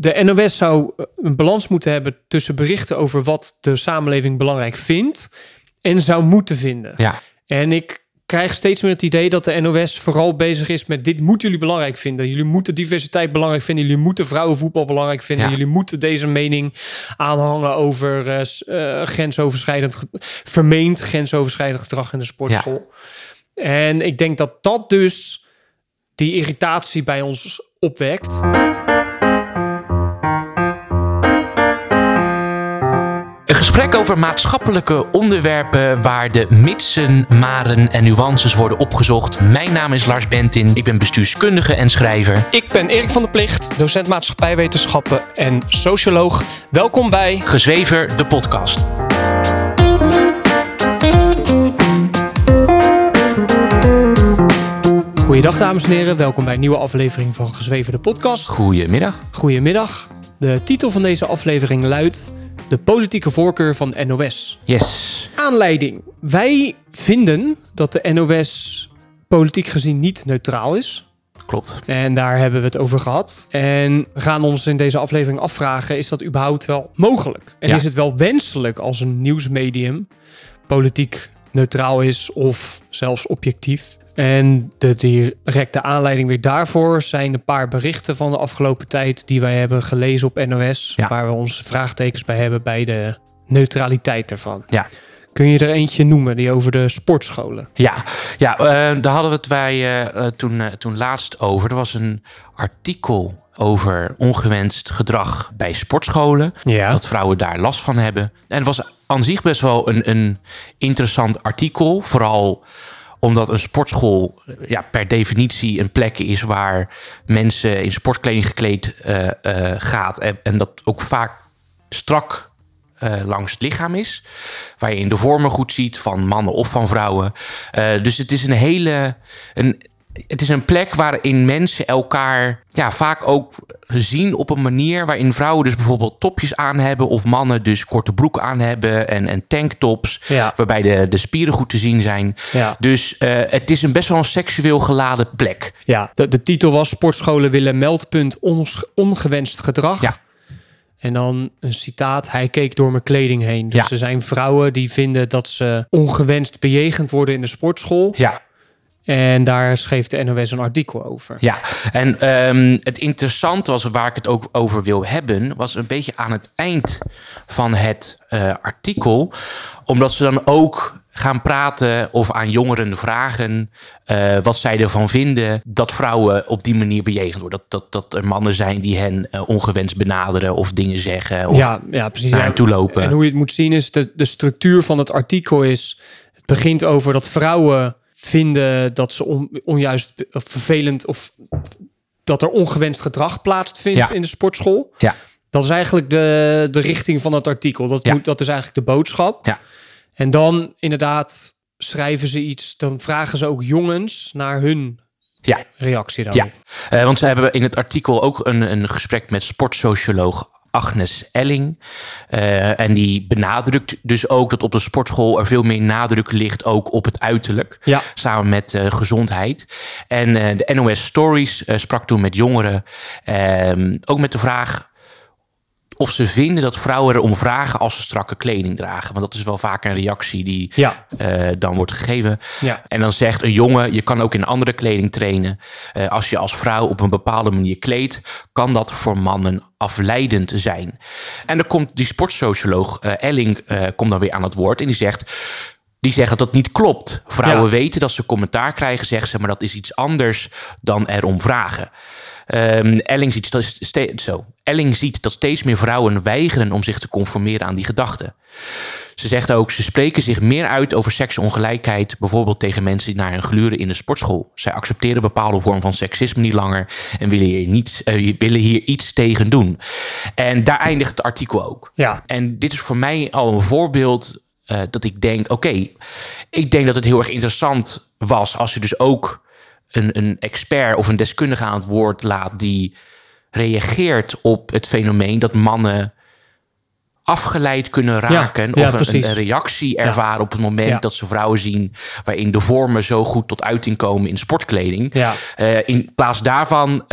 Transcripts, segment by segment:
De NOS zou een balans moeten hebben tussen berichten over wat de samenleving belangrijk vindt en zou moeten vinden. Ja. En ik krijg steeds meer het idee dat de NOS vooral bezig is met dit moeten jullie belangrijk vinden. Jullie moeten diversiteit belangrijk vinden. Jullie moeten vrouwenvoetbal belangrijk vinden. Ja. Jullie moeten deze mening aanhangen over vermeend grensoverschrijdend gedrag in de sportschool. Ja. En ik denk dat dat dus die irritatie bij ons opwekt. Een gesprek over maatschappelijke onderwerpen waar de mitsen, maren en nuances worden opgezocht. Mijn naam is Lars Benthin, ik ben bestuurskundige en schrijver. Ik ben Erik van der Plicht, docent maatschappijwetenschappen en socioloog. Welkom bij Gezwever de Podcast. Goeiedag dames en heren, welkom bij een nieuwe aflevering van Gezwever de Podcast. Goedemiddag. Goedemiddag. De titel van deze aflevering luidt: de politieke voorkeur van NOS. Yes. Aanleiding. Wij vinden dat de NOS politiek gezien niet neutraal is. Klopt. En daar hebben we het over gehad. En gaan ons in deze aflevering afvragen, is dat überhaupt wel mogelijk? En is het wel wenselijk als een nieuwsmedium politiek neutraal is of zelfs objectief? En de directe aanleiding weer daarvoor zijn een paar berichten van de afgelopen tijd die wij hebben gelezen op NOS. Ja. Waar we onze vraagtekens bij hebben bij de neutraliteit ervan. Ja. Kun je er eentje noemen, die over de sportscholen? Daar hadden we het toen laatst over. Er was een artikel over ongewenst gedrag bij sportscholen. Ja. Dat vrouwen daar last van hebben. En het was aan zich best wel een interessant artikel. Vooral omdat een sportschool per definitie een plek is waar mensen in sportkleding gekleed gaat. En dat ook vaak strak langs het lichaam is. Waar je in de vormen goed ziet van mannen of van vrouwen. Dus het is het is een plek waarin mensen elkaar vaak ook zien op een manier waarin vrouwen dus bijvoorbeeld topjes aan hebben of mannen dus korte broeken aan hebben en tanktops, waarbij de spieren goed te zien zijn. Ja. Dus het is een best wel een seksueel geladen plek. Ja, de titel was: sportscholen willen meldpunt ongewenst gedrag. Ja. En dan een citaat: hij keek door mijn kleding heen. Dus er zijn vrouwen die vinden dat ze ongewenst bejegend worden in de sportschool. Ja. En daar schreef de NOS een artikel over. Ja, en het interessante was, waar ik het ook over wil hebben, was een beetje aan het eind van het artikel. Omdat ze dan ook gaan praten of aan jongeren vragen wat zij ervan vinden dat vrouwen op die manier bejegend worden. Dat er mannen zijn die hen ongewenst benaderen of dingen zeggen of precies, naar hen toe lopen. En hoe je het moet zien is, de structuur van het artikel is: het begint over dat vrouwen vinden dat ze onjuist of vervelend, of dat er ongewenst gedrag plaatsvindt in de sportschool. Ja. Dat is eigenlijk de richting van het artikel. Dat is eigenlijk de boodschap. Ja. En dan inderdaad schrijven ze iets. Dan vragen ze ook jongens naar hun reactie daarop. Ja. Want ze hebben in het artikel ook een gesprek met sportsocioloog Agnes Elling. En die benadrukt dus ook dat op de sportschool er veel meer nadruk ligt ook op het uiterlijk. Ja. Samen met gezondheid. En de NOS Stories sprak toen met jongeren. Ook met de vraag of ze vinden dat vrouwen erom vragen als ze strakke kleding dragen. Want dat is wel vaak een reactie die dan wordt gegeven. Ja. En dan zegt een jongen: je kan ook in andere kleding trainen. Als je als vrouw op een bepaalde manier kleedt, kan dat voor mannen afleidend zijn. En dan komt die sportsocioloog Elling komt dan weer aan het woord. En die zegt: die zeggen dat niet klopt. Vrouwen weten dat ze commentaar krijgen, zegt ze, maar dat is iets anders dan erom vragen. Elling ziet dat steeds meer vrouwen weigeren om zich te conformeren aan die gedachten. Ze zegt ook: ze spreken zich meer uit over seksongelijkheid, bijvoorbeeld tegen mensen die naar hen gluren in de sportschool. Zij accepteren bepaalde vorm van seksisme niet langer en willen hier iets tegen doen. En daar eindigt het artikel ook. Ja. En dit is voor mij al een voorbeeld dat ik denk, ik denk dat het heel erg interessant was als je dus ook een expert of een deskundige aan het woord laat die reageert op het fenomeen dat mannen afgeleid kunnen raken. Ja, of een reactie ervaren op het moment dat ze vrouwen zien waarin de vormen zo goed tot uiting komen in sportkleding. Ja. In plaats daarvan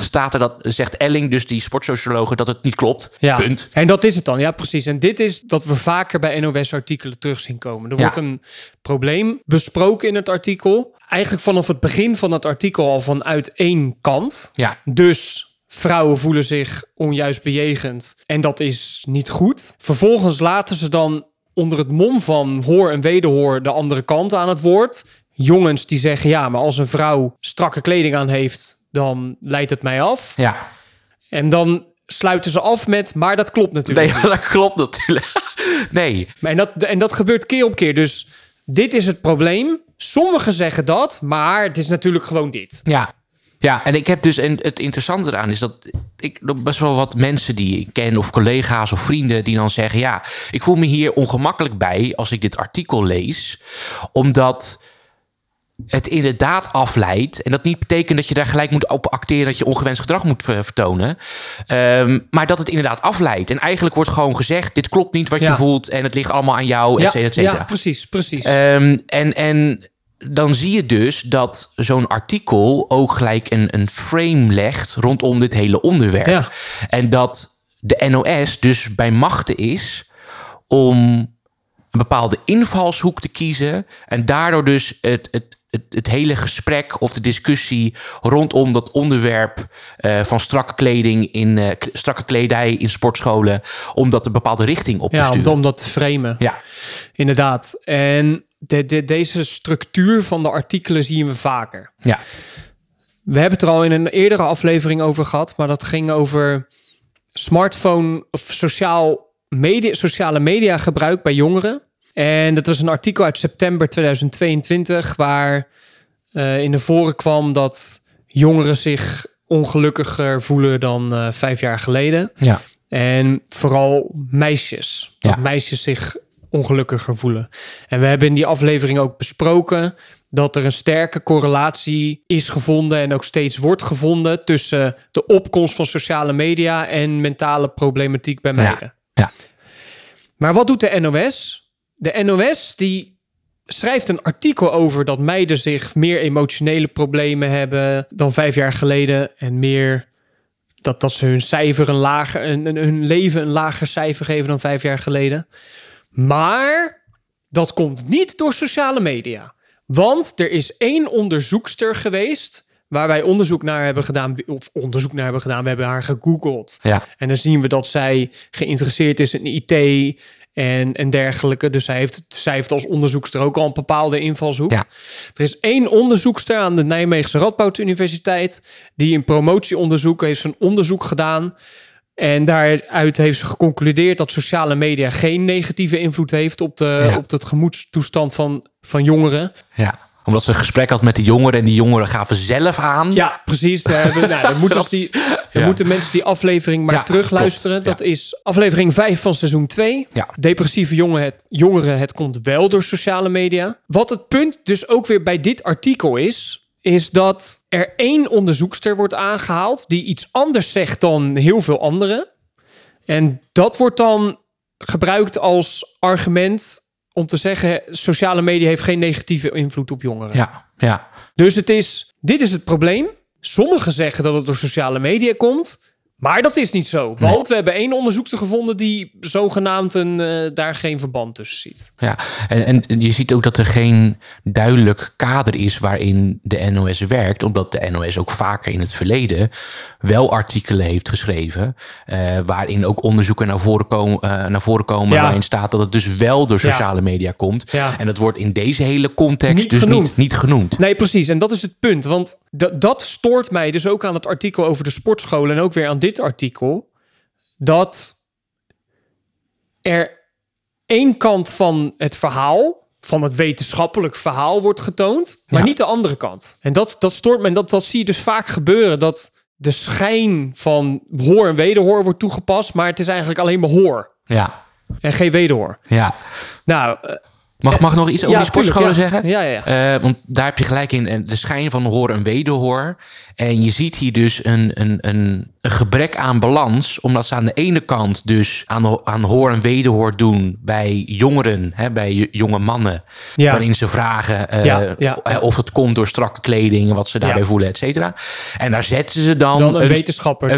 staat er dat, zegt Elling, dus die sportsociologe, dat het niet klopt. Ja. Punt. En dat is het dan, ja precies. En dit is wat we vaker bij NOS-artikelen terug zien komen. Er wordt een probleem besproken in het artikel. Eigenlijk vanaf het begin van het artikel al vanuit één kant. Ja. Dus vrouwen voelen zich onjuist bejegend en dat is niet goed. Vervolgens laten ze dan onder het mom van hoor en wederhoor de andere kant aan het woord. Jongens die zeggen ja, maar als een vrouw strakke kleding aan heeft, dan leidt het mij af. Ja. En dan sluiten ze af met, maar dat klopt natuurlijk niet. Dat klopt natuurlijk. Nee. En dat gebeurt keer op keer. Dus dit is het probleem. Sommigen zeggen dat, maar het is natuurlijk gewoon dit. Ja. Ja, en ik heb dus, en het interessante eraan is dat ik best wel wat mensen die ik ken, of collega's of vrienden, die dan zeggen: ja, ik voel me hier ongemakkelijk bij als ik dit artikel lees, omdat het inderdaad afleidt. En dat niet betekent dat je daar gelijk moet op acteren, dat je ongewenst gedrag moet vertonen. Maar dat het inderdaad afleidt. En eigenlijk wordt gewoon gezegd, dit klopt niet wat je voelt en het ligt allemaal aan jou, et cetera, et cetera. Ja, precies, precies. En dan zie je dus dat zo'n artikel ook gelijk een frame legt rondom dit hele onderwerp. Ja. En dat de NOS dus bij machten is om een bepaalde invalshoek te kiezen. En daardoor dus het hele gesprek of de discussie rondom dat onderwerp van strakke kleding in strakke kledij in sportscholen, om dat een bepaalde richting op te sturen. Ja, om dat te framen. Ja, inderdaad. En Deze structuur van de artikelen zien we vaker. Ja. We hebben het er al in een eerdere aflevering over gehad, maar dat ging over smartphone of sociale media gebruik bij jongeren. En dat was een artikel uit september 2022... waar in de voren kwam dat jongeren zich ongelukkiger voelen dan 5 jaar geleden. Ja. En vooral meisjes. Ja. Dat meisjes zich ongelukkiger voelen. En we hebben in die aflevering ook besproken dat er een sterke correlatie is gevonden en ook steeds wordt gevonden tussen de opkomst van sociale media en mentale problematiek bij meiden. Ja. Maar wat doet de NOS? De NOS die schrijft een artikel over dat meiden zich meer emotionele problemen hebben dan 5 jaar geleden en meer dat ze hun leven een lager cijfer geven dan 5 jaar geleden. Maar dat komt niet door sociale media. Want er is 1 onderzoekster geweest waar wij onderzoek naar hebben gedaan. We hebben haar gegoogeld. Ja. En dan zien we dat zij geïnteresseerd is in IT en dergelijke. Dus zij heeft als onderzoekster ook al een bepaalde invalshoek. Ja. Er is 1 onderzoekster aan de Nijmeegse Radboud Universiteit die een promotieonderzoek heeft zo'n onderzoek gedaan. En daaruit heeft ze geconcludeerd dat sociale media geen negatieve invloed heeft op het gemoedstoestand van jongeren. Ja, omdat ze een gesprek had met de jongeren en die jongeren gaven zelf aan. Ja, precies. Moeten mensen die aflevering maar terugluisteren. Klopt, dat is aflevering 5 van seizoen 2. Ja. Depressieve jongeren, het komt wel door sociale media. Wat het punt dus ook weer bij dit artikel is dat er 1 onderzoekster wordt aangehaald die iets anders zegt dan heel veel anderen. En dat wordt dan gebruikt als argument om te zeggen sociale media heeft geen negatieve invloed op jongeren. Ja. Dus dit is het probleem. Sommigen zeggen dat het door sociale media komt, maar dat is niet zo. Want we hebben 1 onderzoekster gevonden die zogenaamd daar geen verband tussen ziet. Ja, en je ziet ook dat er geen duidelijk kader is waarin de NOS werkt. Omdat de NOS ook vaker in het verleden wel artikelen heeft geschreven. Waarin ook onderzoeken naar voren komen. Ja. Waarin staat dat het dus wel door sociale media komt. Ja. En dat wordt in deze hele context niet genoemd. Nee, precies. En dat is het punt. Want dat stoort mij dus ook aan het artikel over de sportscholen. En ook weer aan dit artikel, dat er 1 kant van het verhaal, van het wetenschappelijk verhaal wordt getoond, maar niet de andere kant. En dat stoort me. En dat zie je dus vaak gebeuren, dat de schijn van hoor en wederhoor wordt toegepast, maar het is eigenlijk alleen maar hoor. Ja. En geen wederhoor. Ja. Nou, Mag nog iets over die sportscholen zeggen? Ja. Want daar heb je gelijk in. De schijn van hoor en wederhoor. En je ziet hier dus een een gebrek aan balans, omdat ze aan de ene kant dus aan hoor en wederhoor doen bij jongeren, hè, bij jonge mannen, ja, waarin ze vragen of het komt door strakke kleding, wat ze daarbij voelen, et cetera. En daar zetten ze dan een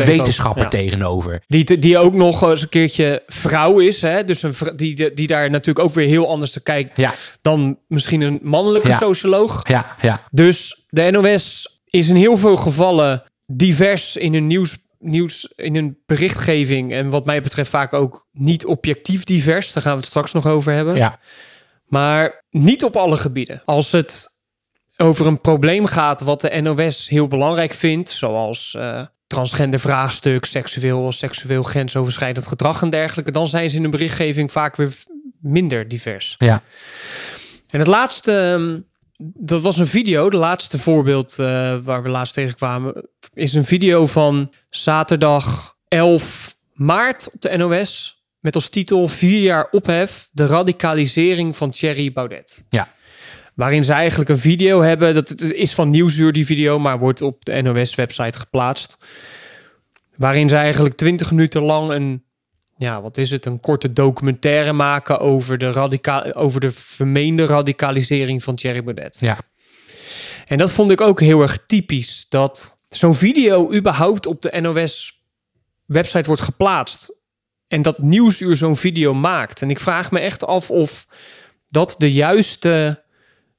wetenschapper tegenover. Die ook nog eens een keertje vrouw is, hè? Dus die daar natuurlijk ook weer heel anders te kijkt dan misschien een mannelijke socioloog. Ja, ja. Dus de NOS is in heel veel gevallen divers in hun nieuws, in hun berichtgeving. En wat mij betreft vaak ook niet objectief divers. Daar gaan we het straks nog over hebben. Ja. Maar niet op alle gebieden. Als het over een probleem gaat wat de NOS heel belangrijk vindt, zoals transgender vraagstuk, seksueel grensoverschrijdend gedrag en dergelijke, dan zijn ze in hun berichtgeving vaak weer minder divers. Ja. En het laatste, dat was een video. De laatste voorbeeld waar we laatst tegenkwamen is een video van zaterdag 11 maart op de NOS met als titel 4 jaar ophef, de radicalisering van Thierry Baudet. Ja. Waarin ze eigenlijk een video hebben. Dat is van Nieuwsuur, die video, maar wordt op de NOS-website geplaatst. Waarin ze eigenlijk 20 minuten lang een korte documentaire maken over de vermeende radicalisering van Thierry Baudet. Ja. En dat vond ik ook heel erg typisch, dat zo'n video überhaupt op de NOS-website wordt geplaatst. En dat Nieuwsuur zo'n video maakt. En ik vraag me echt af of dat de juiste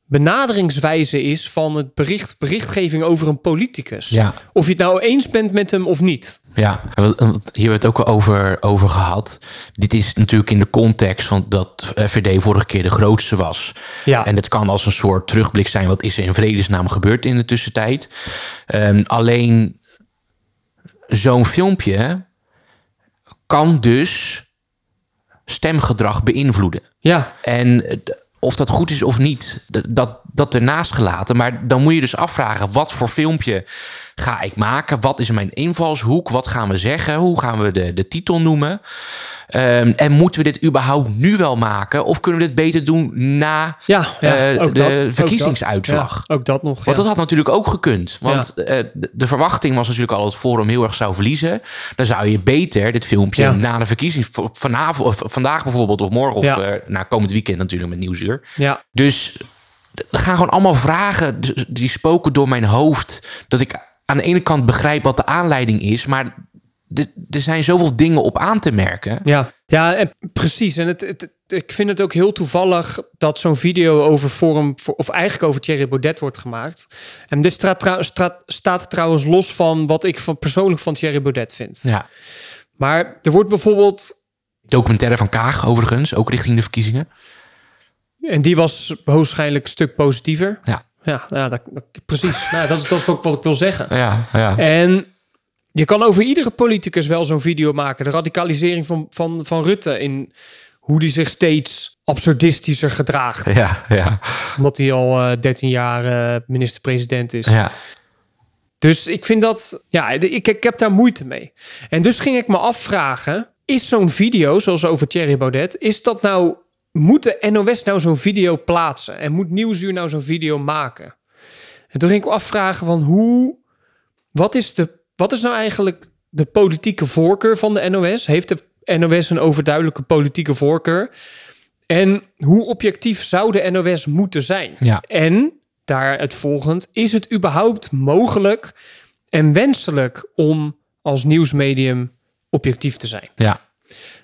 benaderingswijze is van het berichtgeving over een politicus. Ja. Of je het nou eens bent met hem of niet. Ja, hier werd ook al over gehad. Dit is natuurlijk in de context van dat FVD vorige keer de grootste was. Ja. En het kan als een soort terugblik zijn, wat is er in vredesnaam gebeurd in de tussentijd. Alleen zo'n filmpje kan dus stemgedrag beïnvloeden. Ja. En of dat goed is of niet, dat ernaast gelaten. Maar dan moet je dus afvragen, wat voor filmpje ga ik maken? Wat is mijn invalshoek? Wat gaan we zeggen? Hoe gaan we de titel noemen? En moeten we dit überhaupt nu wel maken? Of kunnen we dit beter doen na verkiezingsuitslag? Ook dat nog. Ja. Want dat had natuurlijk ook gekund. Want de verwachting was natuurlijk al dat het Forum heel erg zou verliezen. Dan zou je beter dit filmpje na de verkiezing, vandaag bijvoorbeeld, of morgen, of komend weekend natuurlijk met Nieuwsuur. Ja. Dus er gaan gewoon allemaal vragen die spoken door mijn hoofd, dat ik aan de ene kant begrijp wat de aanleiding is, maar er zijn zoveel dingen op aan te merken. Ja, en precies. En ik vind het ook heel toevallig dat zo'n video over Forum, of eigenlijk over Thierry Baudet, wordt gemaakt. En dit staat trouwens los van wat ik persoonlijk van Thierry Baudet vind. Ja. Maar er wordt bijvoorbeeld documentaire van Kaag, overigens, ook richting de verkiezingen. En die was waarschijnlijk een stuk positiever. Ja. Ja, nou, precies. Nou, dat is ook wat ik wil zeggen. Ja, ja. En je kan over iedere politicus wel zo'n video maken. De radicalisering van Rutte, in hoe die zich steeds absurdistischer gedraagt. Ja, ja. Omdat hij al 13 jaar minister-president is. Ja. Dus ik vind dat, ik heb daar moeite mee. En dus ging ik me afvragen, is zo'n video, zoals over Thierry Baudet, is dat nou, moet de NOS nou zo'n video plaatsen? En moet Nieuwsuur nou zo'n video maken? En toen ging ik afvragen van wat is nou eigenlijk de politieke voorkeur van de NOS? Heeft de NOS een overduidelijke politieke voorkeur? En hoe objectief zou de NOS moeten zijn? Ja. En daaruit volgend, is het überhaupt mogelijk en wenselijk om als nieuwsmedium objectief te zijn? Ja.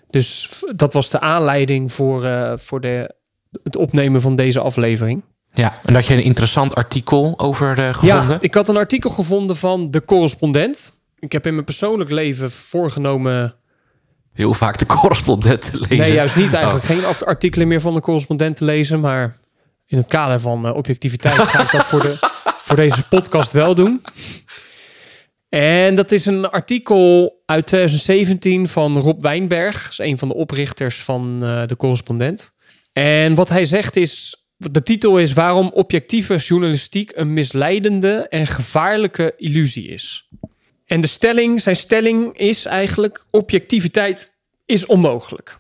Dus dat was de aanleiding voor het opnemen van deze aflevering. Ja, en dat je een interessant artikel over gevonden? Ja, ik had een artikel gevonden van De Correspondent. Ik heb in mijn persoonlijk leven voorgenomen heel vaak De Correspondent te lezen. Nee, juist niet eigenlijk. Geen artikelen meer van De Correspondent te lezen. Maar in het kader van objectiviteit ga ik dat voor deze podcast wel doen. En dat is een artikel uit 2017 van Rob Wijnberg. Dat is een van de oprichters van De Correspondent. En wat hij zegt is, de titel is waarom objectieve journalistiek een misleidende en gevaarlijke illusie is. En zijn stelling is eigenlijk, objectiviteit is onmogelijk.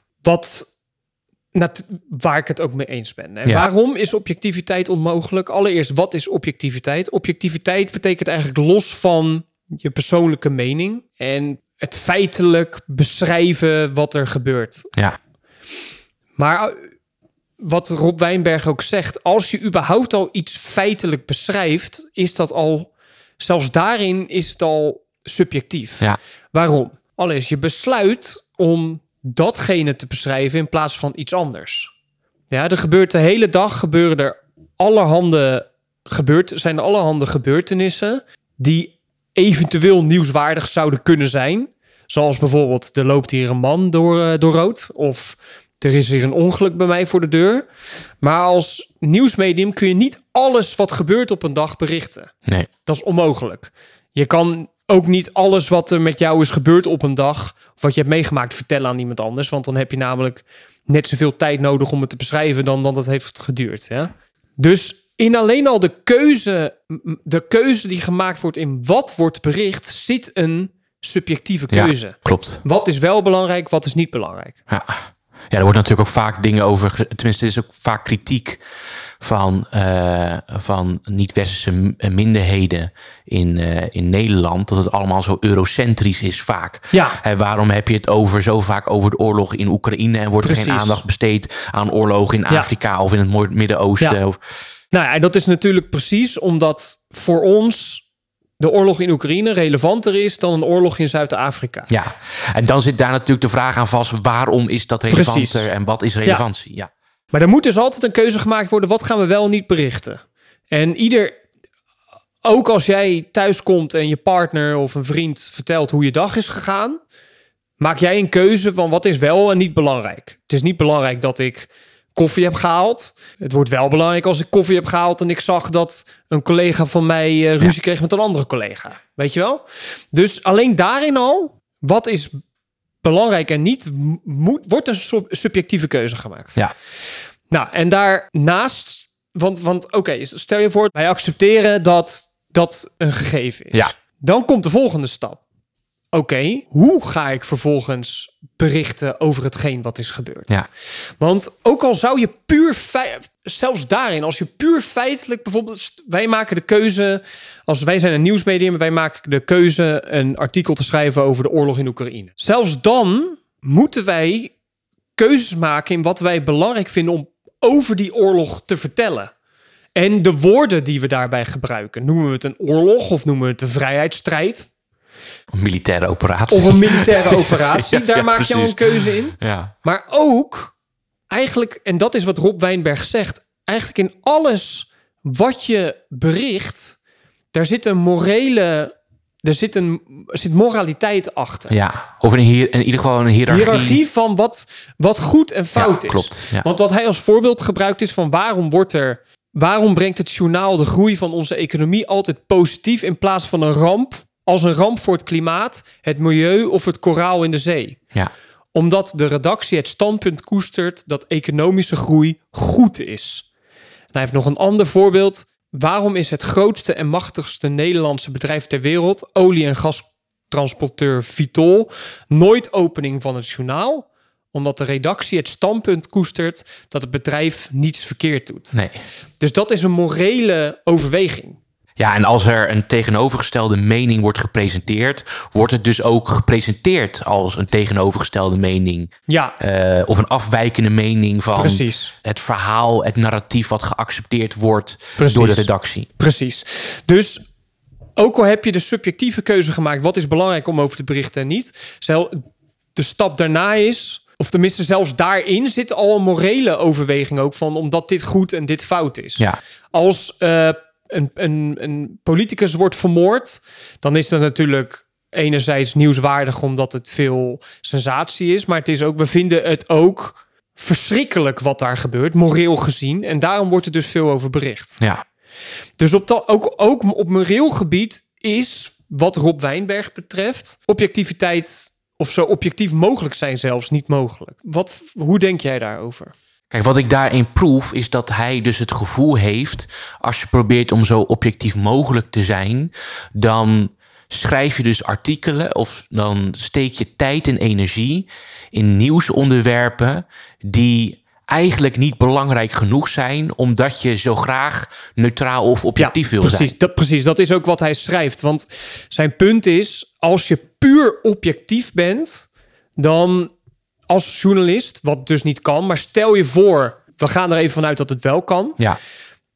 Waar ik het ook mee eens ben. En waarom is objectiviteit onmogelijk? Allereerst, wat is objectiviteit? Objectiviteit betekent eigenlijk los van je persoonlijke mening en het feitelijk beschrijven wat er gebeurt. Ja. Maar wat Rob Wijnberg ook zegt, als je überhaupt al iets feitelijk beschrijft, is dat al, zelfs daarin is het al subjectief. Ja. Waarom? Alles, je besluit om datgene te beschrijven in plaats van iets anders. Ja, er gebeurt de hele dag, zijn er allerhande gebeurtenissen die eventueel nieuwswaardig zouden kunnen zijn. Zoals bijvoorbeeld, er loopt hier een man door rood, of er is hier een ongeluk bij mij voor de deur. Maar als nieuwsmedium kun je niet alles wat gebeurt op een dag berichten. Nee. Dat is onmogelijk. Je kan ook niet alles wat er met jou is gebeurd op een dag, of wat je hebt meegemaakt, vertellen aan iemand anders. Want dan heb je namelijk net zoveel tijd nodig om het te beschrijven dan dat heeft geduurd. Ja? Dus in alleen al de keuze die gemaakt wordt in wat wordt bericht, zit een subjectieve keuze. Ja, klopt. Wat is wel belangrijk, wat is niet belangrijk. Ja. Ja, er wordt natuurlijk ook vaak dingen over, tenminste, er is ook vaak kritiek van niet-westerse minderheden in Nederland, dat het allemaal zo eurocentrisch is vaak. Ja. Waarom heb je het zo vaak over de oorlog in Oekraïne en wordt er geen aandacht besteed aan oorlog in Afrika of in het Midden-Oosten? Ja. Nou ja, en dat is natuurlijk precies omdat voor ons de oorlog in Oekraïne relevanter is dan een oorlog in Zuid-Afrika. Ja, en dan zit daar natuurlijk de vraag aan vast, waarom is dat relevanter? Precies. En wat is relevantie? Ja. Ja. Maar er moet dus altijd een keuze gemaakt worden, wat gaan we wel niet berichten? En ook als jij thuiskomt en je partner of een vriend vertelt hoe je dag is gegaan, maak jij een keuze van wat is wel en niet belangrijk. Het is niet belangrijk dat ik koffie heb gehaald. Het wordt wel belangrijk als ik koffie heb gehaald en ik zag dat een collega van mij ruzie kreeg met een andere collega. Weet je wel? Dus alleen daarin al, wat is belangrijk en niet, wordt een subjectieve keuze gemaakt. Ja. Nou, en daarnaast, want oké, stel je voor, wij accepteren dat dat een gegeven is. Ja. Dan komt de volgende stap. Oké, hoe ga ik vervolgens berichten over hetgeen wat is gebeurd? Ja. Want ook al zou je zelfs daarin, als je puur feitelijk bijvoorbeeld, wij maken de keuze, als wij zijn een nieuwsmedium, wij maken de keuze een artikel te schrijven over de oorlog in Oekraïne. Zelfs dan moeten wij keuzes maken in wat wij belangrijk vinden om over die oorlog te vertellen. En de woorden die we daarbij gebruiken, noemen we het een oorlog of noemen we het een vrijheidsstrijd? Een militaire operatie. Of een militaire operatie. Daar maak je al een keuze in. Ja. Maar ook eigenlijk, en dat is wat Rob Wijnberg zegt, eigenlijk in alles wat je bericht, daar zit een morele, er zit moraliteit achter. Ja, of in ieder geval een hiërarchie. Hiërarchie van wat goed en fout is. Klopt, ja. Want wat hij als voorbeeld gebruikt is van waarom brengt het journaal de groei van onze economie altijd positief in plaats van een ramp? Als een ramp voor het klimaat, het milieu of het koraal in de zee. Ja. Omdat de redactie het standpunt koestert dat economische groei goed is. En hij heeft nog een ander voorbeeld. Waarom is het grootste en machtigste Nederlandse bedrijf ter wereld, olie- en gastransporteur Vitol, nooit opening van het journaal? Omdat de redactie het standpunt koestert dat het bedrijf niets verkeerd doet. Nee. Dus dat is een morele overweging. Ja, en als er een tegenovergestelde mening wordt gepresenteerd, wordt het dus ook gepresenteerd als een tegenovergestelde mening. Ja. Of een afwijkende mening van het verhaal, het narratief wat geaccepteerd wordt door de redactie. Precies. Dus ook al heb je de subjectieve keuze gemaakt, wat is belangrijk om over te berichten en niet. De stap daarna is, of tenminste zelfs daarin zit al een morele overweging ook van, omdat dit goed en dit fout is. Ja. Als een politicus wordt vermoord, dan is dat natuurlijk enerzijds nieuwswaardig omdat het veel sensatie is, maar het is ook, we vinden het ook verschrikkelijk wat daar gebeurt, moreel gezien, en daarom wordt er dus veel over bericht. Ja. Dus ook op moreel gebied is, wat Rob Wijnberg betreft, objectiviteit of zo objectief mogelijk zijn zelfs niet mogelijk. Hoe denk jij daarover? Kijk, wat ik daarin proef is dat hij dus het gevoel heeft, als je probeert om zo objectief mogelijk te zijn, dan schrijf je dus artikelen of dan steek je tijd en energie in nieuwsonderwerpen die eigenlijk niet belangrijk genoeg zijn, omdat je zo graag neutraal of objectief wil zijn. Precies, dat is ook wat hij schrijft. Want zijn punt is, als je puur objectief bent, dan als journalist, wat dus niet kan, maar stel je voor, we gaan er even vanuit dat het wel kan. Ja.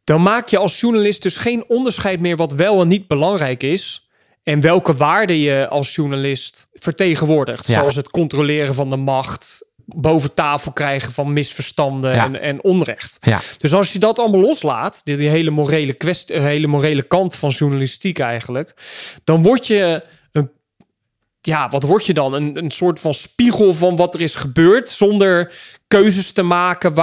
Dan maak je als journalist dus geen onderscheid meer wat wel en niet belangrijk is. En welke waarden je als journalist vertegenwoordigt. Ja. Zoals het controleren van de macht, boven tafel krijgen van misverstanden en onrecht. Ja. Dus als je dat allemaal loslaat, die hele morele kant van journalistiek eigenlijk, dan word je wat word je dan? Een soort van spiegel van wat er is gebeurd, zonder keuzes te maken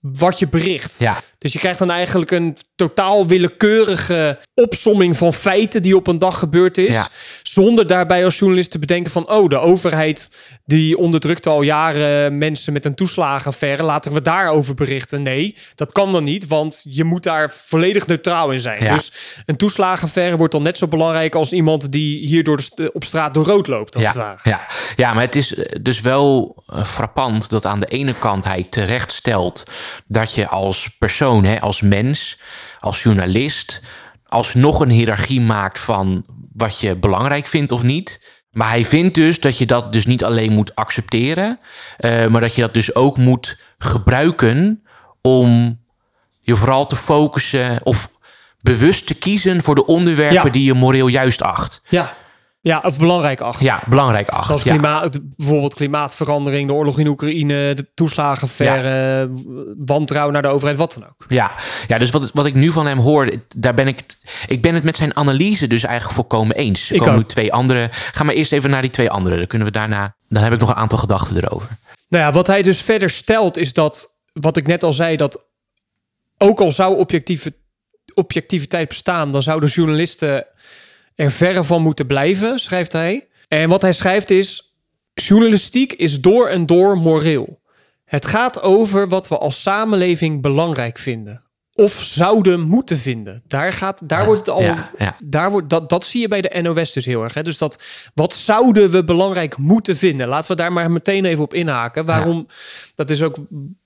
wat je bericht. Ja. Dus je krijgt dan eigenlijk een totaal willekeurige opsomming van feiten die op een dag gebeurd is. Ja. Zonder daarbij als journalist te bedenken van, de overheid die onderdrukt al jaren mensen met een toeslagenaffaire, laten we daarover berichten. Nee, dat kan dan niet, want je moet daar volledig neutraal in zijn. Ja. Dus een toeslagenaffaire wordt dan net zo belangrijk als iemand die hier op straat door rood loopt, als het ware. Ja. Ja, maar het is dus wel frappant dat aan de ene kant hij terecht stelt dat je als persoon, als mens, als journalist, alsnog een hiërarchie maakt van wat je belangrijk vindt of niet. Maar hij vindt dus dat je dat dus niet alleen moet accepteren, maar dat je dat dus ook moet gebruiken om je vooral te focussen of bewust te kiezen voor de onderwerpen die je moreel juist acht. Ja. Ja, of belangrijk acht. Ja, belangrijk acht. Zoals bijvoorbeeld klimaatverandering, de oorlog in Oekraïne, de toeslagenaffaire, wantrouwen naar de overheid, wat dan ook. Ja dus wat ik nu van hem hoor, daar ben ik ben het met zijn analyse dus eigenlijk volkomen eens. Er komen nu twee andere. Ga maar eerst even naar die twee andere. Dan heb ik nog een aantal gedachten erover. Nou ja, wat hij dus verder stelt is dat, wat ik net al zei, dat ook al zou objectiviteit bestaan, dan zouden journalisten er verre van moeten blijven, schrijft hij. En wat hij schrijft is, journalistiek is door en door moreel. Het gaat over wat we als samenleving belangrijk vinden. Of zouden moeten vinden. Dat zie je bij de NOS dus heel erg. Hè? Dus dat, wat zouden we belangrijk moeten vinden? Laten we daar maar meteen even op inhaken. Waarom, dat is ook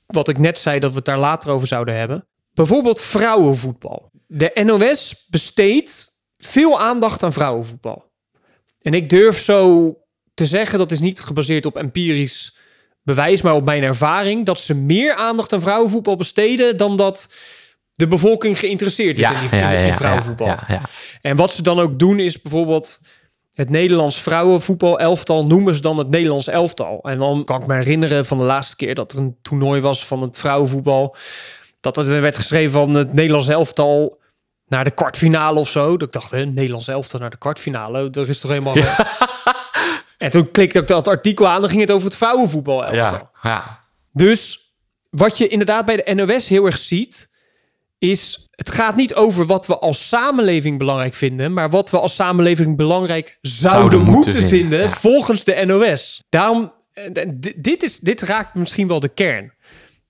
wat ik net zei, dat we het daar later over zouden hebben. Bijvoorbeeld vrouwenvoetbal. De NOS besteedt veel aandacht aan vrouwenvoetbal. En ik durf zo te zeggen, dat is niet gebaseerd op empirisch bewijs, maar op mijn ervaring, dat ze meer aandacht aan vrouwenvoetbal besteden dan dat de bevolking geïnteresseerd is in vrouwenvoetbal. Ja. En wat ze dan ook doen is bijvoorbeeld het Nederlands vrouwenvoetbal elftal noemen ze dan het Nederlands elftal. En dan kan ik me herinneren van de laatste keer dat er een toernooi was van het vrouwenvoetbal, dat er werd geschreven van het Nederlands elftal naar de kwartfinale of zo. Ik dacht, Nederlands elftal naar de kwartfinale. Er is toch helemaal... Ja. En toen klikte ik dat artikel aan, dan ging het over het vrouwenvoetbal elftal. Ja. Dus wat je inderdaad bij de NOS heel erg ziet, is, het gaat niet over wat we als samenleving belangrijk vinden, maar wat we als samenleving belangrijk zouden moeten vinden volgens de NOS. Daarom, dit raakt misschien wel de kern.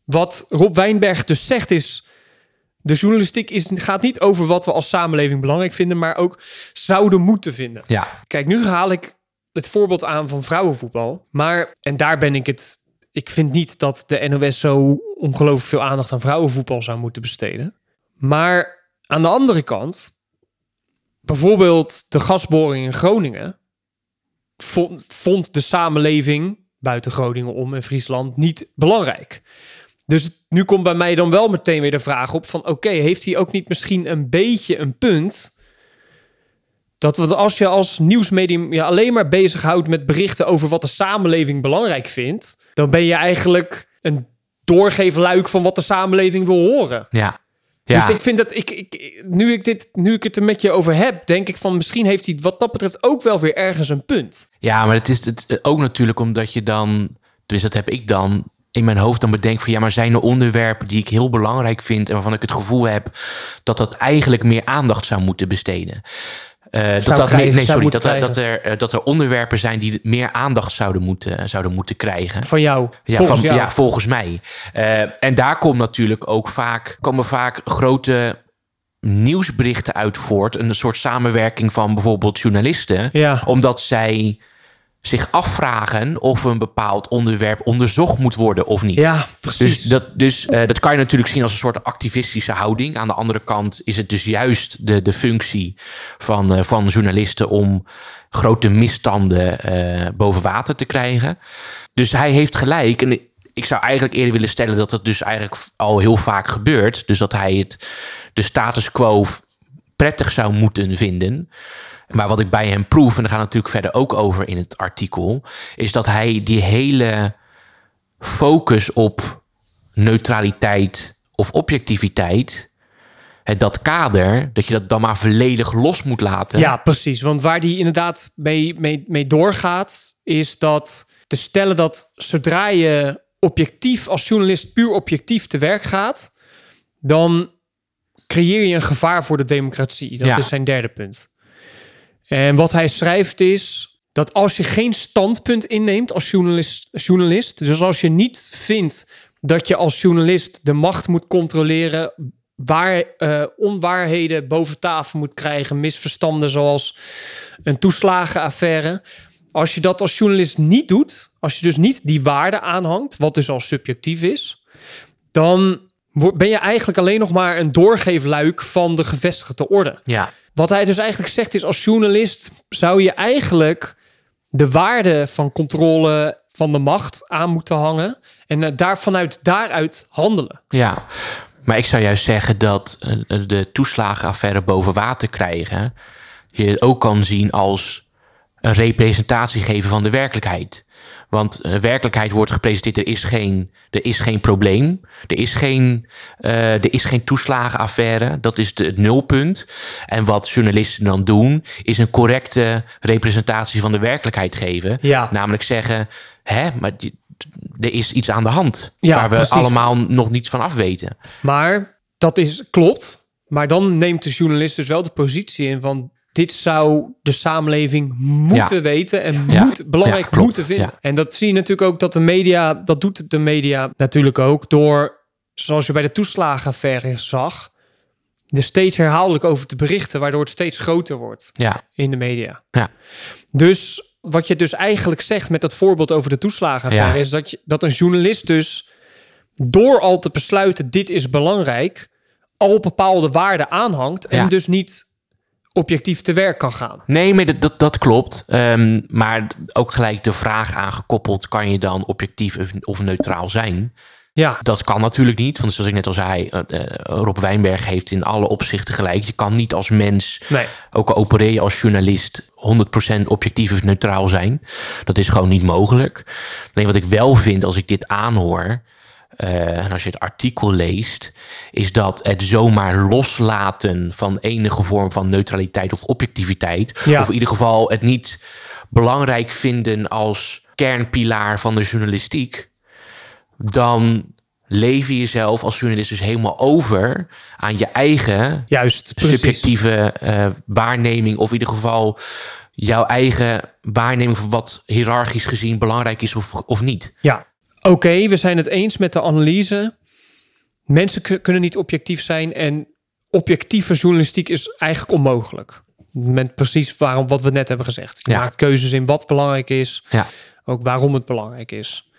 Wat Rob Wijnberg dus zegt is, de journalistiek gaat niet over wat we als samenleving belangrijk vinden, maar ook zouden moeten vinden. Ja. Kijk, nu haal ik het voorbeeld aan van vrouwenvoetbal. Maar, en daar ben ik het... Ik vind niet dat de NOS zo ongelooflijk veel aandacht aan vrouwenvoetbal zou moeten besteden. Maar aan de andere kant, bijvoorbeeld de gasboring in Groningen vond de samenleving buiten Groningen om en Friesland niet belangrijk. Dus nu komt bij mij dan wel meteen weer de vraag op van, oké, heeft hij ook niet misschien een beetje een punt, dat we, als je als nieuwsmedium je alleen maar bezighoudt met berichten over wat de samenleving belangrijk vindt, dan ben je eigenlijk een doorgeefluik van wat de samenleving wil horen. Ja. Ja. Dus ik vind dat nu ik het er met je over heb, denk ik van, misschien heeft hij wat dat betreft ook wel weer ergens een punt. Ja, maar het is het ook natuurlijk omdat je dan, dus dat heb ik dan in mijn hoofd, dan bedenk van, maar zijn er onderwerpen die ik heel belangrijk vind en waarvan ik het gevoel heb dat eigenlijk meer aandacht zou moeten besteden. Dat er onderwerpen zijn die meer aandacht zouden moeten krijgen. Van jou? Ja, volgens jou. Ja, volgens mij. En daar komt natuurlijk ook vaak grote nieuwsberichten uit voort. Een soort samenwerking van bijvoorbeeld journalisten. Ja. Omdat zij zich afvragen of een bepaald onderwerp onderzocht moet worden of niet. Ja, precies. Dus dat kan je natuurlijk zien als een soort activistische houding. Aan de andere kant is het dus juist de functie van journalisten om grote misstanden boven water te krijgen. Dus hij heeft gelijk. En ik zou eigenlijk eerder willen stellen dat het dus eigenlijk al heel vaak gebeurt. Dus dat hij de status quo prettig zou moeten vinden. Maar wat ik bij hem proef, en daar gaat natuurlijk verder ook over in het artikel, is dat hij die hele focus op neutraliteit of objectiviteit, dat kader, dat je dat dan maar volledig los moet laten. Ja, precies. Want waar die inderdaad mee doorgaat, is dat te stellen dat zodra je objectief als journalist puur objectief te werk gaat, dan creëer je een gevaar voor de democratie. Dat is zijn derde punt. En wat hij schrijft is dat als je geen standpunt inneemt als journalist, dus als je niet vindt dat je als journalist de macht moet controleren, onwaarheden boven tafel moet krijgen, misverstanden zoals een toeslagenaffaire. Als je dat als journalist niet doet, als je dus niet die waarde aanhangt, wat dus al subjectief is, dan ben je eigenlijk alleen nog maar een doorgeefluik van de gevestigde orde. Ja. Wat hij dus eigenlijk zegt is, als journalist zou je eigenlijk de waarde van controle van de macht aan moeten hangen en daaruit handelen. Ja, maar ik zou juist zeggen dat de toeslagenaffaire boven water krijgen je ook kan zien als een representatie geven van de werkelijkheid. Want werkelijkheid wordt gepresenteerd. Er is geen probleem. Er is geen toeslagenaffaire. Dat is het nulpunt. En wat journalisten dan doen, is een correcte representatie van de werkelijkheid geven. Ja. Namelijk zeggen, maar er is iets aan de hand. Ja, waar we allemaal nog niets van af weten. Maar dat klopt. Maar dan neemt de journalist dus wel de positie in van, dit zou de samenleving moeten weten en belangrijk moeten vinden. Ja. En dat zie je natuurlijk ook dat doet de media natuurlijk ook door, zoals je bij de toeslagenaffaire zag, er steeds herhaaldelijk over te berichten, waardoor het steeds groter wordt in de media. Ja. Dus wat je dus eigenlijk zegt met dat voorbeeld over de toeslagenaffaire is dat een journalist dus door al te besluiten dit is belangrijk, al bepaalde waarden aanhangt en dus niet objectief te werk kan gaan. Nee, maar dat klopt. Maar ook gelijk de vraag aangekoppeld, kan je dan objectief of neutraal zijn? Ja. Dat kan natuurlijk niet. Want zoals ik net al zei, Rob Wijnberg heeft in alle opzichten gelijk. Je kan niet als mens, ook al opereer je als journalist, 100% objectief of neutraal zijn. Dat is gewoon niet mogelijk. Alleen wat ik wel vind als ik dit aanhoor, en als je het artikel leest, is dat het zomaar loslaten van enige vorm van neutraliteit of objectiviteit, of in ieder geval het niet belangrijk vinden als kernpilaar van de journalistiek, dan leef je jezelf als journalist dus helemaal over aan je eigen subjectieve waarneming, of in ieder geval jouw eigen waarneming van wat hiërarchisch gezien belangrijk is of niet. Ja. Oké, we zijn het eens met de analyse. Mensen kunnen niet objectief zijn en objectieve journalistiek is eigenlijk onmogelijk. Met precies wat we net hebben gezegd. Je maakt keuzes in wat belangrijk is, ook waarom het belangrijk is.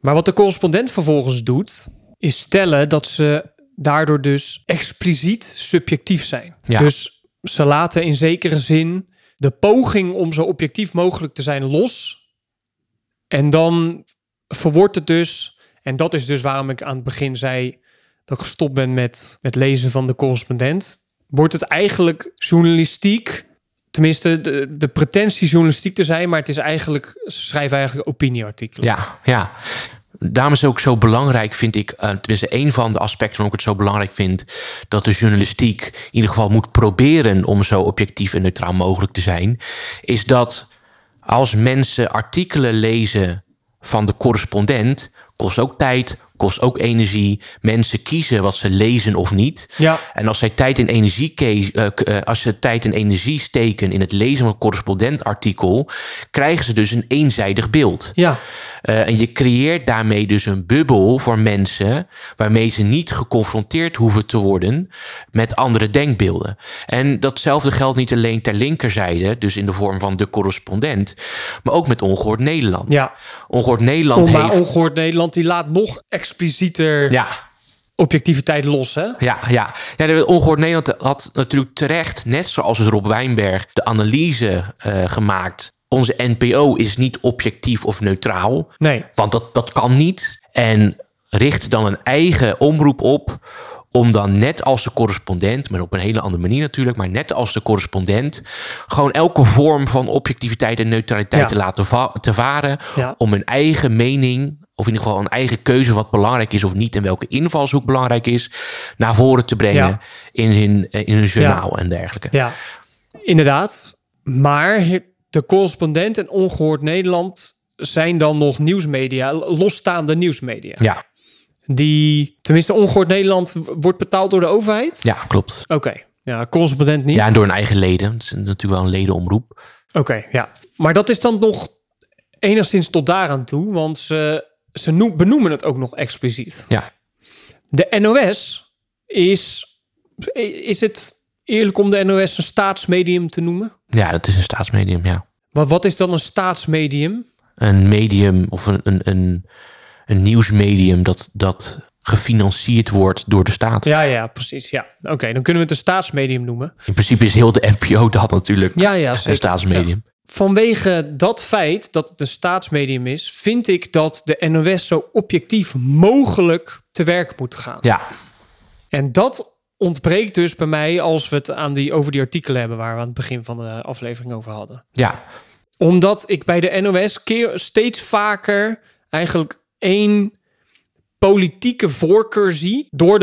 Maar wat de correspondent vervolgens doet, is stellen dat ze daardoor dus expliciet subjectief zijn. Ja. Dus ze laten in zekere zin de poging om zo objectief mogelijk te zijn los. En dan verwoordt het dus, en dat is dus waarom ik aan het begin zei dat ik gestopt ben met het lezen van de correspondent, wordt het eigenlijk journalistiek, tenminste de pretentie journalistiek te zijn, maar het is eigenlijk, ze schrijven eigenlijk opinieartikelen. Ja. Daarom is het ook zo belangrijk, vind ik, tenminste een van de aspecten waarom ik het zo belangrijk vind, dat de journalistiek in ieder geval moet proberen om zo objectief en neutraal mogelijk te zijn, is dat als mensen artikelen lezen van de correspondent, kost ook tijd, kost ook energie. Mensen kiezen wat ze lezen of niet. Ja. En als zij tijd en energie steken in het lezen van een correspondentartikel, krijgen ze dus een eenzijdig beeld. Ja. En je creëert daarmee dus een bubbel voor mensen waarmee ze niet geconfronteerd hoeven te worden met andere denkbeelden. En datzelfde geldt niet alleen ter linkerzijde, dus in de vorm van De Correspondent, maar ook met Ongehoord Nederland. Ja. Ongehoord Nederland Ongehoord Nederland die laat nog explicieter... Ja. Objectiviteit los, hè? Ja, Ongehoord Nederland had natuurlijk terecht, net zoals Rob Wijnberg, de analyse gemaakt. Onze NPO is niet objectief of neutraal. Nee. Want dat kan niet. En richt dan een eigen omroep op om dan net als De Correspondent, maar op een hele andere manier natuurlijk, maar net als De Correspondent, gewoon elke vorm van objectiviteit en neutraliteit te laten varen. Ja. Om hun eigen mening, of in ieder geval een eigen keuze wat belangrijk is of niet en welke invalshoek belangrijk is, naar voren te brengen in hun journaal en dergelijke. Ja, inderdaad. Maar De Correspondent en Ongehoord Nederland zijn dan nog nieuwsmedia, losstaande nieuwsmedia. Ja. Die, tenminste Ongehoord Nederland wordt betaald door de overheid? Ja, klopt. Oké. Ja, Correspondent niet. Ja, en door hun eigen leden. Het is natuurlijk wel een ledenomroep. Oké. Maar dat is dan nog enigszins tot daaraan toe, want ze benoemen het ook nog expliciet. Ja. De NOS is het eerlijk om de NOS een staatsmedium te noemen? Ja, dat is een staatsmedium, ja. Maar wat is dan een staatsmedium? Een medium of een nieuwsmedium dat gefinancierd wordt door de staat. Ja, precies. Ja. Oké, dan kunnen we het een staatsmedium noemen. In principe is heel de NPO dat natuurlijk een staatsmedium. Ja. Vanwege dat feit dat het een staatsmedium is, vind ik dat de NOS zo objectief mogelijk te werk moet gaan. Ja. En dat ontbreekt dus bij mij als we het over die artikelen hebben waar we aan het begin van de aflevering over hadden. Ja. Omdat ik bij de NOS steeds vaker eigenlijk één politieke voorkeur zie door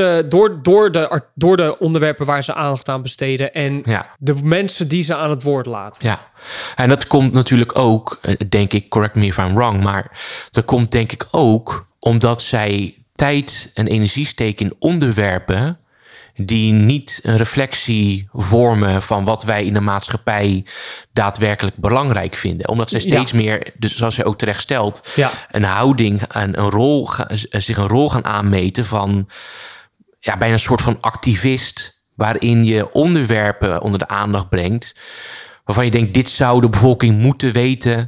de onderwerpen waar ze aandacht aan besteden en de mensen die ze aan het woord laten. Ja, en dat komt natuurlijk ook, denk ik, correct me if I'm wrong, maar dat komt denk ik ook omdat zij tijd en energie steken in onderwerpen die niet een reflectie vormen van wat wij in de maatschappij daadwerkelijk belangrijk vinden. Omdat zij steeds meer, dus zoals zij ook terecht stelt, een houding en zich een rol gaan aanmeten van bijna een soort van activist, waarin je onderwerpen onder de aandacht brengt, waarvan je denkt, dit zou de bevolking moeten weten.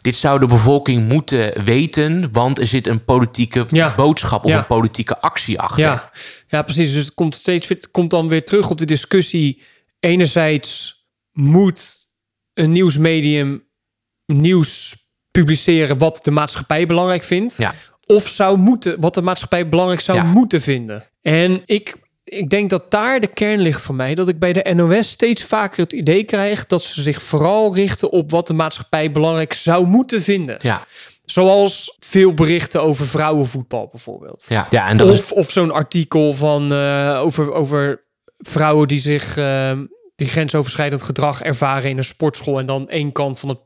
Dit zou de bevolking moeten weten, want er zit een politieke boodschap of een politieke actie achter. Ja, precies. Dus het komt dan weer terug op de discussie. Enerzijds moet een nieuwsmedium nieuws publiceren wat de maatschappij belangrijk vindt. Ja. Of zou moeten, wat de maatschappij belangrijk zou moeten vinden. En ik denk dat daar de kern ligt voor mij. Dat ik bij de NOS steeds vaker het idee krijg dat ze zich vooral richten op wat de maatschappij belangrijk zou moeten vinden. Ja. Zoals veel berichten over vrouwenvoetbal bijvoorbeeld. Ja, en dat of zo'n artikel van over vrouwen die zich die grensoverschrijdend gedrag ervaren in een sportschool en dan één kant van het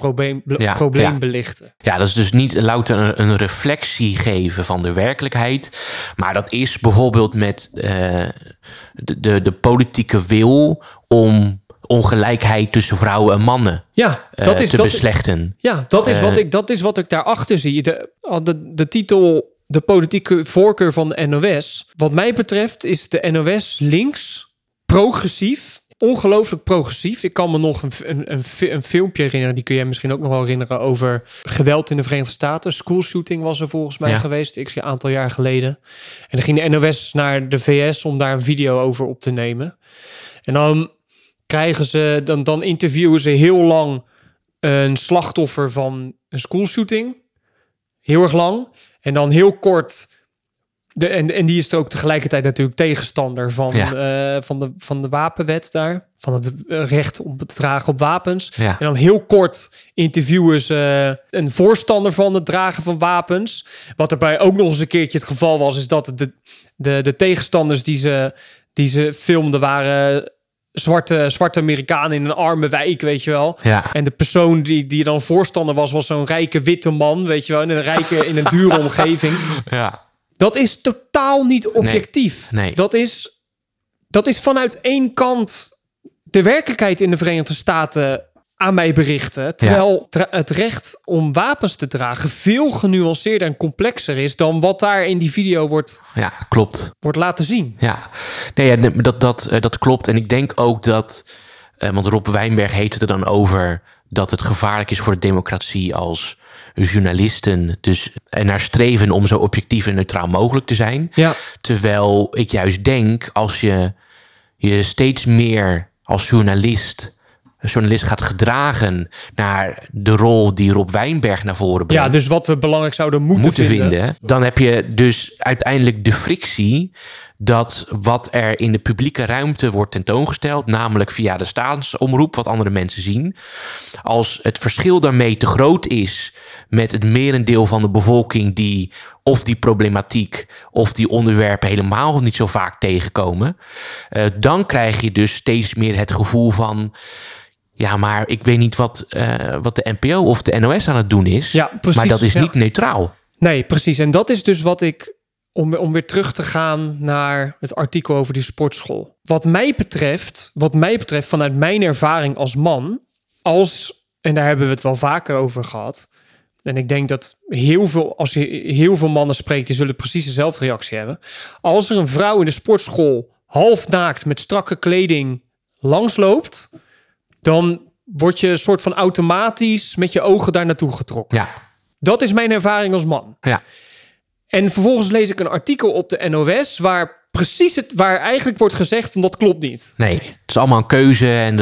probleem belichten. Ja, dat is dus niet louter een reflectie geven van de werkelijkheid, maar dat is bijvoorbeeld met de politieke wil om ongelijkheid tussen vrouwen en mannen te beslechten. Ja, dat is wat ik daarachter zie. De titel, de politieke voorkeur van de NOS. Wat mij betreft is de NOS links, progressief, ongelooflijk progressief. Ik kan me nog een filmpje herinneren, die kun jij misschien ook nog wel herinneren, over geweld in de Verenigde Staten. Schoolshooting was er volgens mij geweest, een aantal jaar geleden. En dan ging de NOS naar de VS om daar een video over op te nemen. En dan krijgen ze, dan interviewen ze heel lang een slachtoffer van een schoolshooting. Heel erg lang. En dan heel kort. En die is er ook tegelijkertijd natuurlijk tegenstander van de wapenwet daar. Van het recht op het dragen op wapens. Ja. En dan heel kort interviewen ze een voorstander van het dragen van wapens. Wat erbij ook nog eens een keertje het geval was, is dat de tegenstanders die ze filmden waren zwarte Amerikanen in een arme wijk, weet je wel. Ja. En de persoon die dan voorstander was zo'n rijke witte man, weet je wel. In een dure omgeving. Ja. Dat is totaal niet objectief. Nee. Dat is vanuit één kant de werkelijkheid in de Verenigde Staten aan mij berichten. Terwijl het recht om wapens te dragen veel genuanceerder en complexer is dan wat daar in die video wordt, klopt. Wordt laten zien. Ja, dat klopt. En ik denk ook dat, want Rob Wijnberg heeft het er dan over, dat het gevaarlijk is voor de democratie als journalisten dus ernaar streven om zo objectief en neutraal mogelijk te zijn. Ja. Terwijl ik juist denk, als je steeds meer als journalist gaat gedragen naar de rol die Rob Wijnberg naar voren brengt. Ja, dus wat we belangrijk zouden moeten vinden. Dan heb je dus uiteindelijk de frictie dat wat er in de publieke ruimte wordt tentoongesteld, namelijk via de staatsomroep, wat andere mensen zien, als het verschil daarmee te groot is met het merendeel van de bevolking die of die problematiek of die onderwerpen helemaal niet zo vaak tegenkomen, dan krijg je dus steeds meer het gevoel van, ja, maar ik weet niet wat de NPO of de NOS aan het doen is. Ja, precies, maar dat is niet neutraal. Nee, precies. En dat is dus wat ik, om weer terug te gaan naar het artikel over die sportschool. Wat mij betreft vanuit mijn ervaring als man, en daar hebben we het wel vaker over gehad, en ik denk dat als je heel veel mannen spreekt, die zullen precies dezelfde reactie hebben. Als er een vrouw in de sportschool halfnaakt met strakke kleding langsloopt, dan word je een soort van automatisch met je ogen daar naartoe getrokken. Ja. Dat is mijn ervaring als man. Ja. En vervolgens lees ik een artikel op de NOS waar eigenlijk wordt gezegd van dat klopt niet. Nee, het is allemaal een keuze.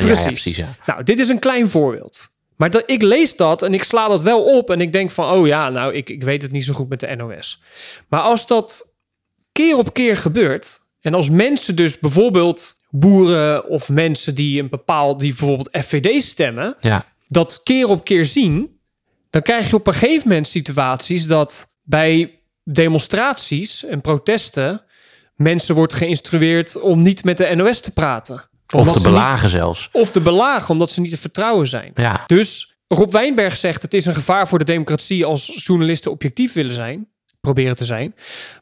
Precies. Ja. Nou, dit is een klein voorbeeld. Maar ik lees dat en ik sla dat wel op en ik denk van, ik weet het niet zo goed met de NOS. Maar als dat keer op keer gebeurt, en als mensen dus bijvoorbeeld boeren of mensen die bijvoorbeeld FVD stemmen, dat keer op keer zien, dan krijg je op een gegeven moment situaties dat bij demonstraties en protesten mensen wordt geïnstrueerd om niet met de NOS te praten. Of te belagen, omdat ze niet te vertrouwen zijn. Ja. Dus Rob Wijnberg zegt, het is een gevaar voor de democratie als journalisten objectief willen zijn. Proberen te zijn.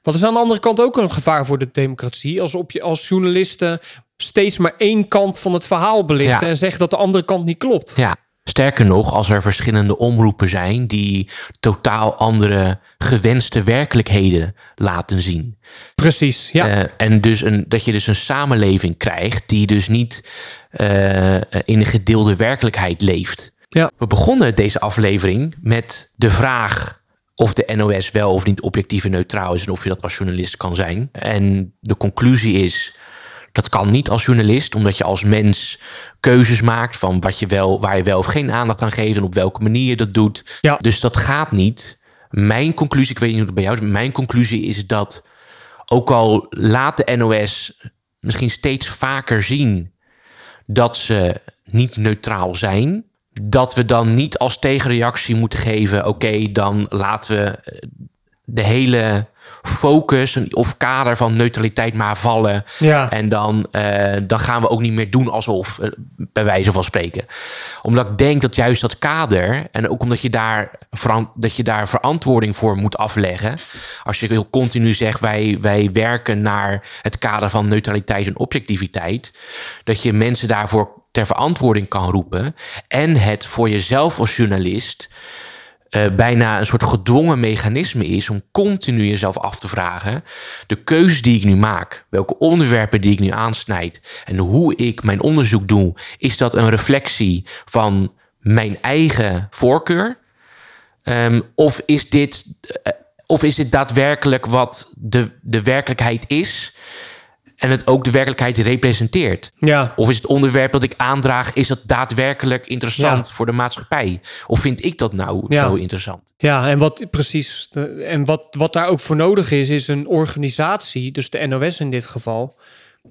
Wat is aan de andere kant ook een gevaar voor de democratie? Als journalisten steeds maar één kant van het verhaal belichten en zeggen dat de andere kant niet klopt. Ja. Sterker nog, als er verschillende omroepen zijn die totaal andere gewenste werkelijkheden laten zien. Precies, ja. En dus dat je dus een samenleving krijgt die dus niet in een gedeelde werkelijkheid leeft. Ja. We begonnen deze aflevering met de vraag of de NOS wel of niet objectief en neutraal is en of je dat als journalist kan zijn. En de conclusie is, dat kan niet als journalist, omdat je als mens keuzes maakt van waar je wel of geen aandacht aan geeft en op welke manier je dat doet. Ja. Dus dat gaat niet. Mijn conclusie, ik weet niet hoe het bij jou is, mijn conclusie is dat ook al laat de NOS misschien steeds vaker zien dat ze niet neutraal zijn, dat we dan niet als tegenreactie moeten geven, oké, dan laten we de hele focus of kader van neutraliteit maar vallen. Ja. En dan gaan we ook niet meer doen alsof, bij wijze van spreken. Omdat ik denk dat juist dat kader, en ook omdat je daar verantwoording voor moet afleggen. Als je heel continu zegt, wij werken naar het kader van neutraliteit en objectiviteit, dat je mensen daarvoor ter verantwoording kan roepen. En het voor jezelf als journalist bijna een soort gedwongen mechanisme is om continu jezelf af te vragen, de keuzes die ik nu maak, welke onderwerpen die ik nu aansnijd en hoe ik mijn onderzoek doe, is dat een reflectie van mijn eigen voorkeur? Of is dit daadwerkelijk wat de werkelijkheid is en het ook de werkelijkheid representeert? Ja. Of is het onderwerp dat ik aandraag, is dat daadwerkelijk interessant voor de maatschappij? Of vind ik dat nou zo interessant? Ja, en wat daar ook voor nodig is een organisatie, dus de NOS in dit geval,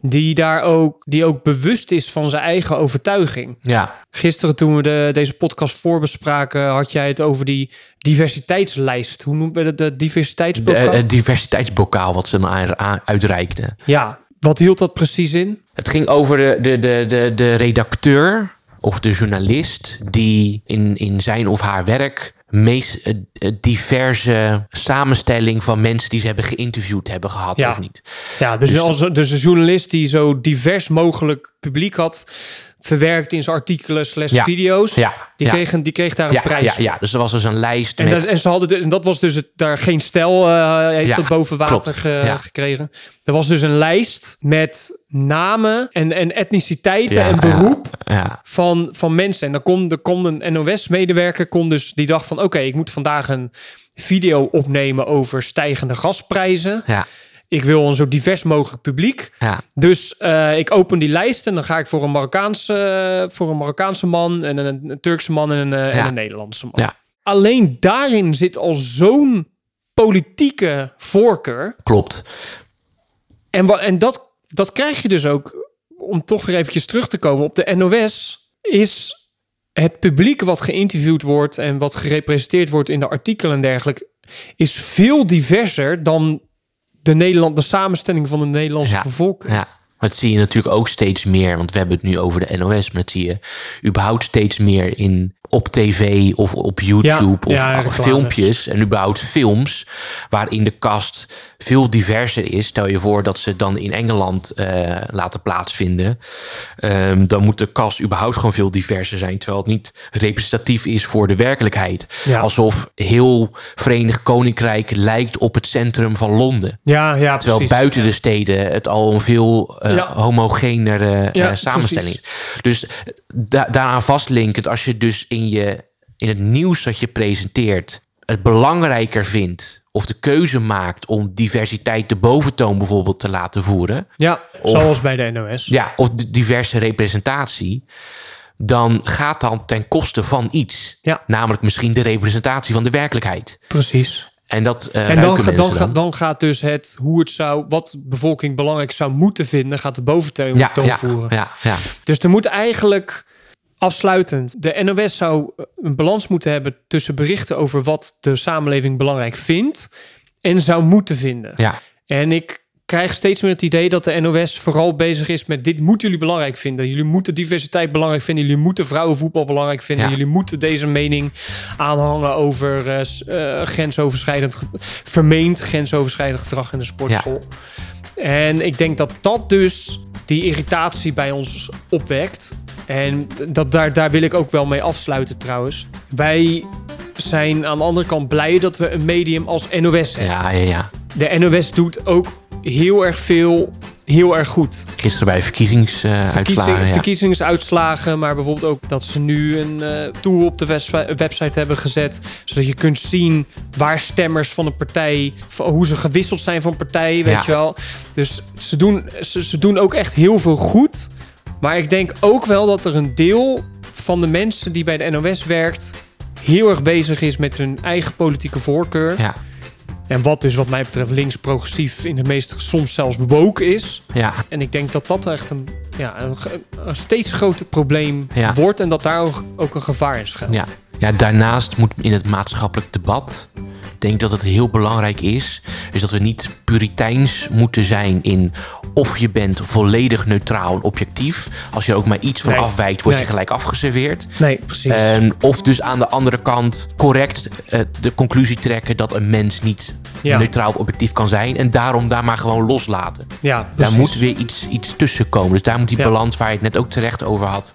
die ook bewust is van zijn eigen overtuiging. Ja. Gisteren toen we deze podcast voorbespraken, had jij het over die diversiteitslijst. Hoe noemen we dat? De diversiteitsbokaal? De diversiteitsbokaal wat ze dan uitreikten. Ja, wat hield dat precies in? Het ging over de redacteur of de journalist die in zijn of haar werk meest diverse samenstelling van mensen die ze hebben geïnterviewd hebben gehad, of niet. Ja, dus een journalist die zo divers mogelijk publiek had, verwerkt in zijn artikelen / video's. Ja, die kreeg daar een prijs. Ja, dus er was dus een lijst. Dat was dus daar geen stel heeft dat boven water gekregen. Er was dus een lijst met namen en etniciteiten en beroep van mensen. En dan kon een NOS-medewerker dus die dacht van oké, ik moet vandaag een video opnemen over stijgende gasprijzen. Ja. Ik wil een zo divers mogelijk publiek. Ja. Dus ik open die lijst en dan ga ik voor een Marokkaanse man en een Turkse man en een Nederlandse man. Ja. Alleen daarin zit al zo'n politieke voorkeur. Klopt. En dat krijg je dus ook, om toch weer eventjes terug te komen op de NOS, is het publiek wat geïnterviewd wordt en wat gerepresenteerd wordt in de artikelen en dergelijke, is veel diverser dan de samenstelling van de Nederlandse bevolking. Ja, maar dat zie je natuurlijk ook steeds meer. Want we hebben het nu over de NOS. Maar dat zie je überhaupt steeds meer op tv of op YouTube. Of filmpjes en überhaupt films waarin de cast veel diverser is. Stel je voor dat ze het dan in Engeland laten plaatsvinden. Dan moet de cast überhaupt gewoon veel diverser zijn. Terwijl het niet representatief is voor de werkelijkheid. Ja. Alsof heel Verenigd Koninkrijk lijkt op het centrum van Londen. Ja, terwijl precies, buiten de steden het al een veel homogenere samenstelling is. Dus daaraan vastlinkend, als je dus in het nieuws dat je presenteert het belangrijker vindt of de keuze maakt om diversiteit de boventoon bijvoorbeeld te laten voeren. Ja, zoals bij de NOS. Ja, of de diverse representatie. Dan gaat dat ten koste van iets. Ja. Namelijk misschien de representatie van de werkelijkheid. Precies. En dan gaat dus het wat de bevolking belangrijk zou moeten vinden, gaat de boventoon voeren. Ja. Dus er moet eigenlijk, afsluitend, de NOS zou een balans moeten hebben tussen berichten over wat de samenleving belangrijk vindt en zou moeten vinden. Ja. En ik krijg steeds meer het idee dat de NOS vooral bezig is met dit moeten jullie belangrijk vinden. Jullie moeten diversiteit belangrijk vinden. Jullie moeten vrouwenvoetbal belangrijk vinden. Ja. Jullie moeten deze mening aanhangen over vermeend grensoverschrijdend gedrag in de sportschool. Ja. En ik denk dat dus die irritatie bij ons opwekt. En daar wil ik ook wel mee afsluiten trouwens. Wij zijn aan de andere kant blij dat we een medium als NOS hebben. Ja. De NOS doet ook heel erg veel, heel erg goed. Gisteren bij verkiezingsuitslagen, maar bijvoorbeeld ook dat ze nu een tool op de website hebben gezet, zodat je kunt zien waar stemmers van een partij, hoe ze gewisseld zijn van partij, weet je wel. Dus ze doen ook echt heel veel goed. Maar ik denk ook wel dat er een deel van de mensen die bij de NOS werkt heel erg bezig is met hun eigen politieke voorkeur. Ja. En wat dus wat mij betreft links progressief in de meeste soms zelfs woke is. Ja. En ik denk dat echt een steeds groter probleem wordt en dat daar ook een gevaar in schuilt. Ja, daarnaast moet in het maatschappelijk debat, ik denk dat het heel belangrijk is dat we niet puriteins moeten zijn in of je bent volledig neutraal en objectief. Als je ook maar iets van afwijkt, word je gelijk afgeserveerd. Nee, precies. Of dus aan de andere kant correct de conclusie trekken dat een mens niet neutraal of objectief kan zijn en daarom daar maar gewoon loslaten. Ja, precies. Daar moet weer iets tussen komen. Dus daar moet die balans waar je het net ook terecht over had,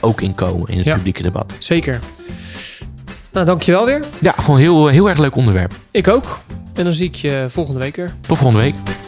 ook in komen in het publieke debat. Zeker. Nou, dankjewel weer. Ja, gewoon heel, heel erg leuk onderwerp. Ik ook. En dan zie ik je volgende week weer. Tot volgende week.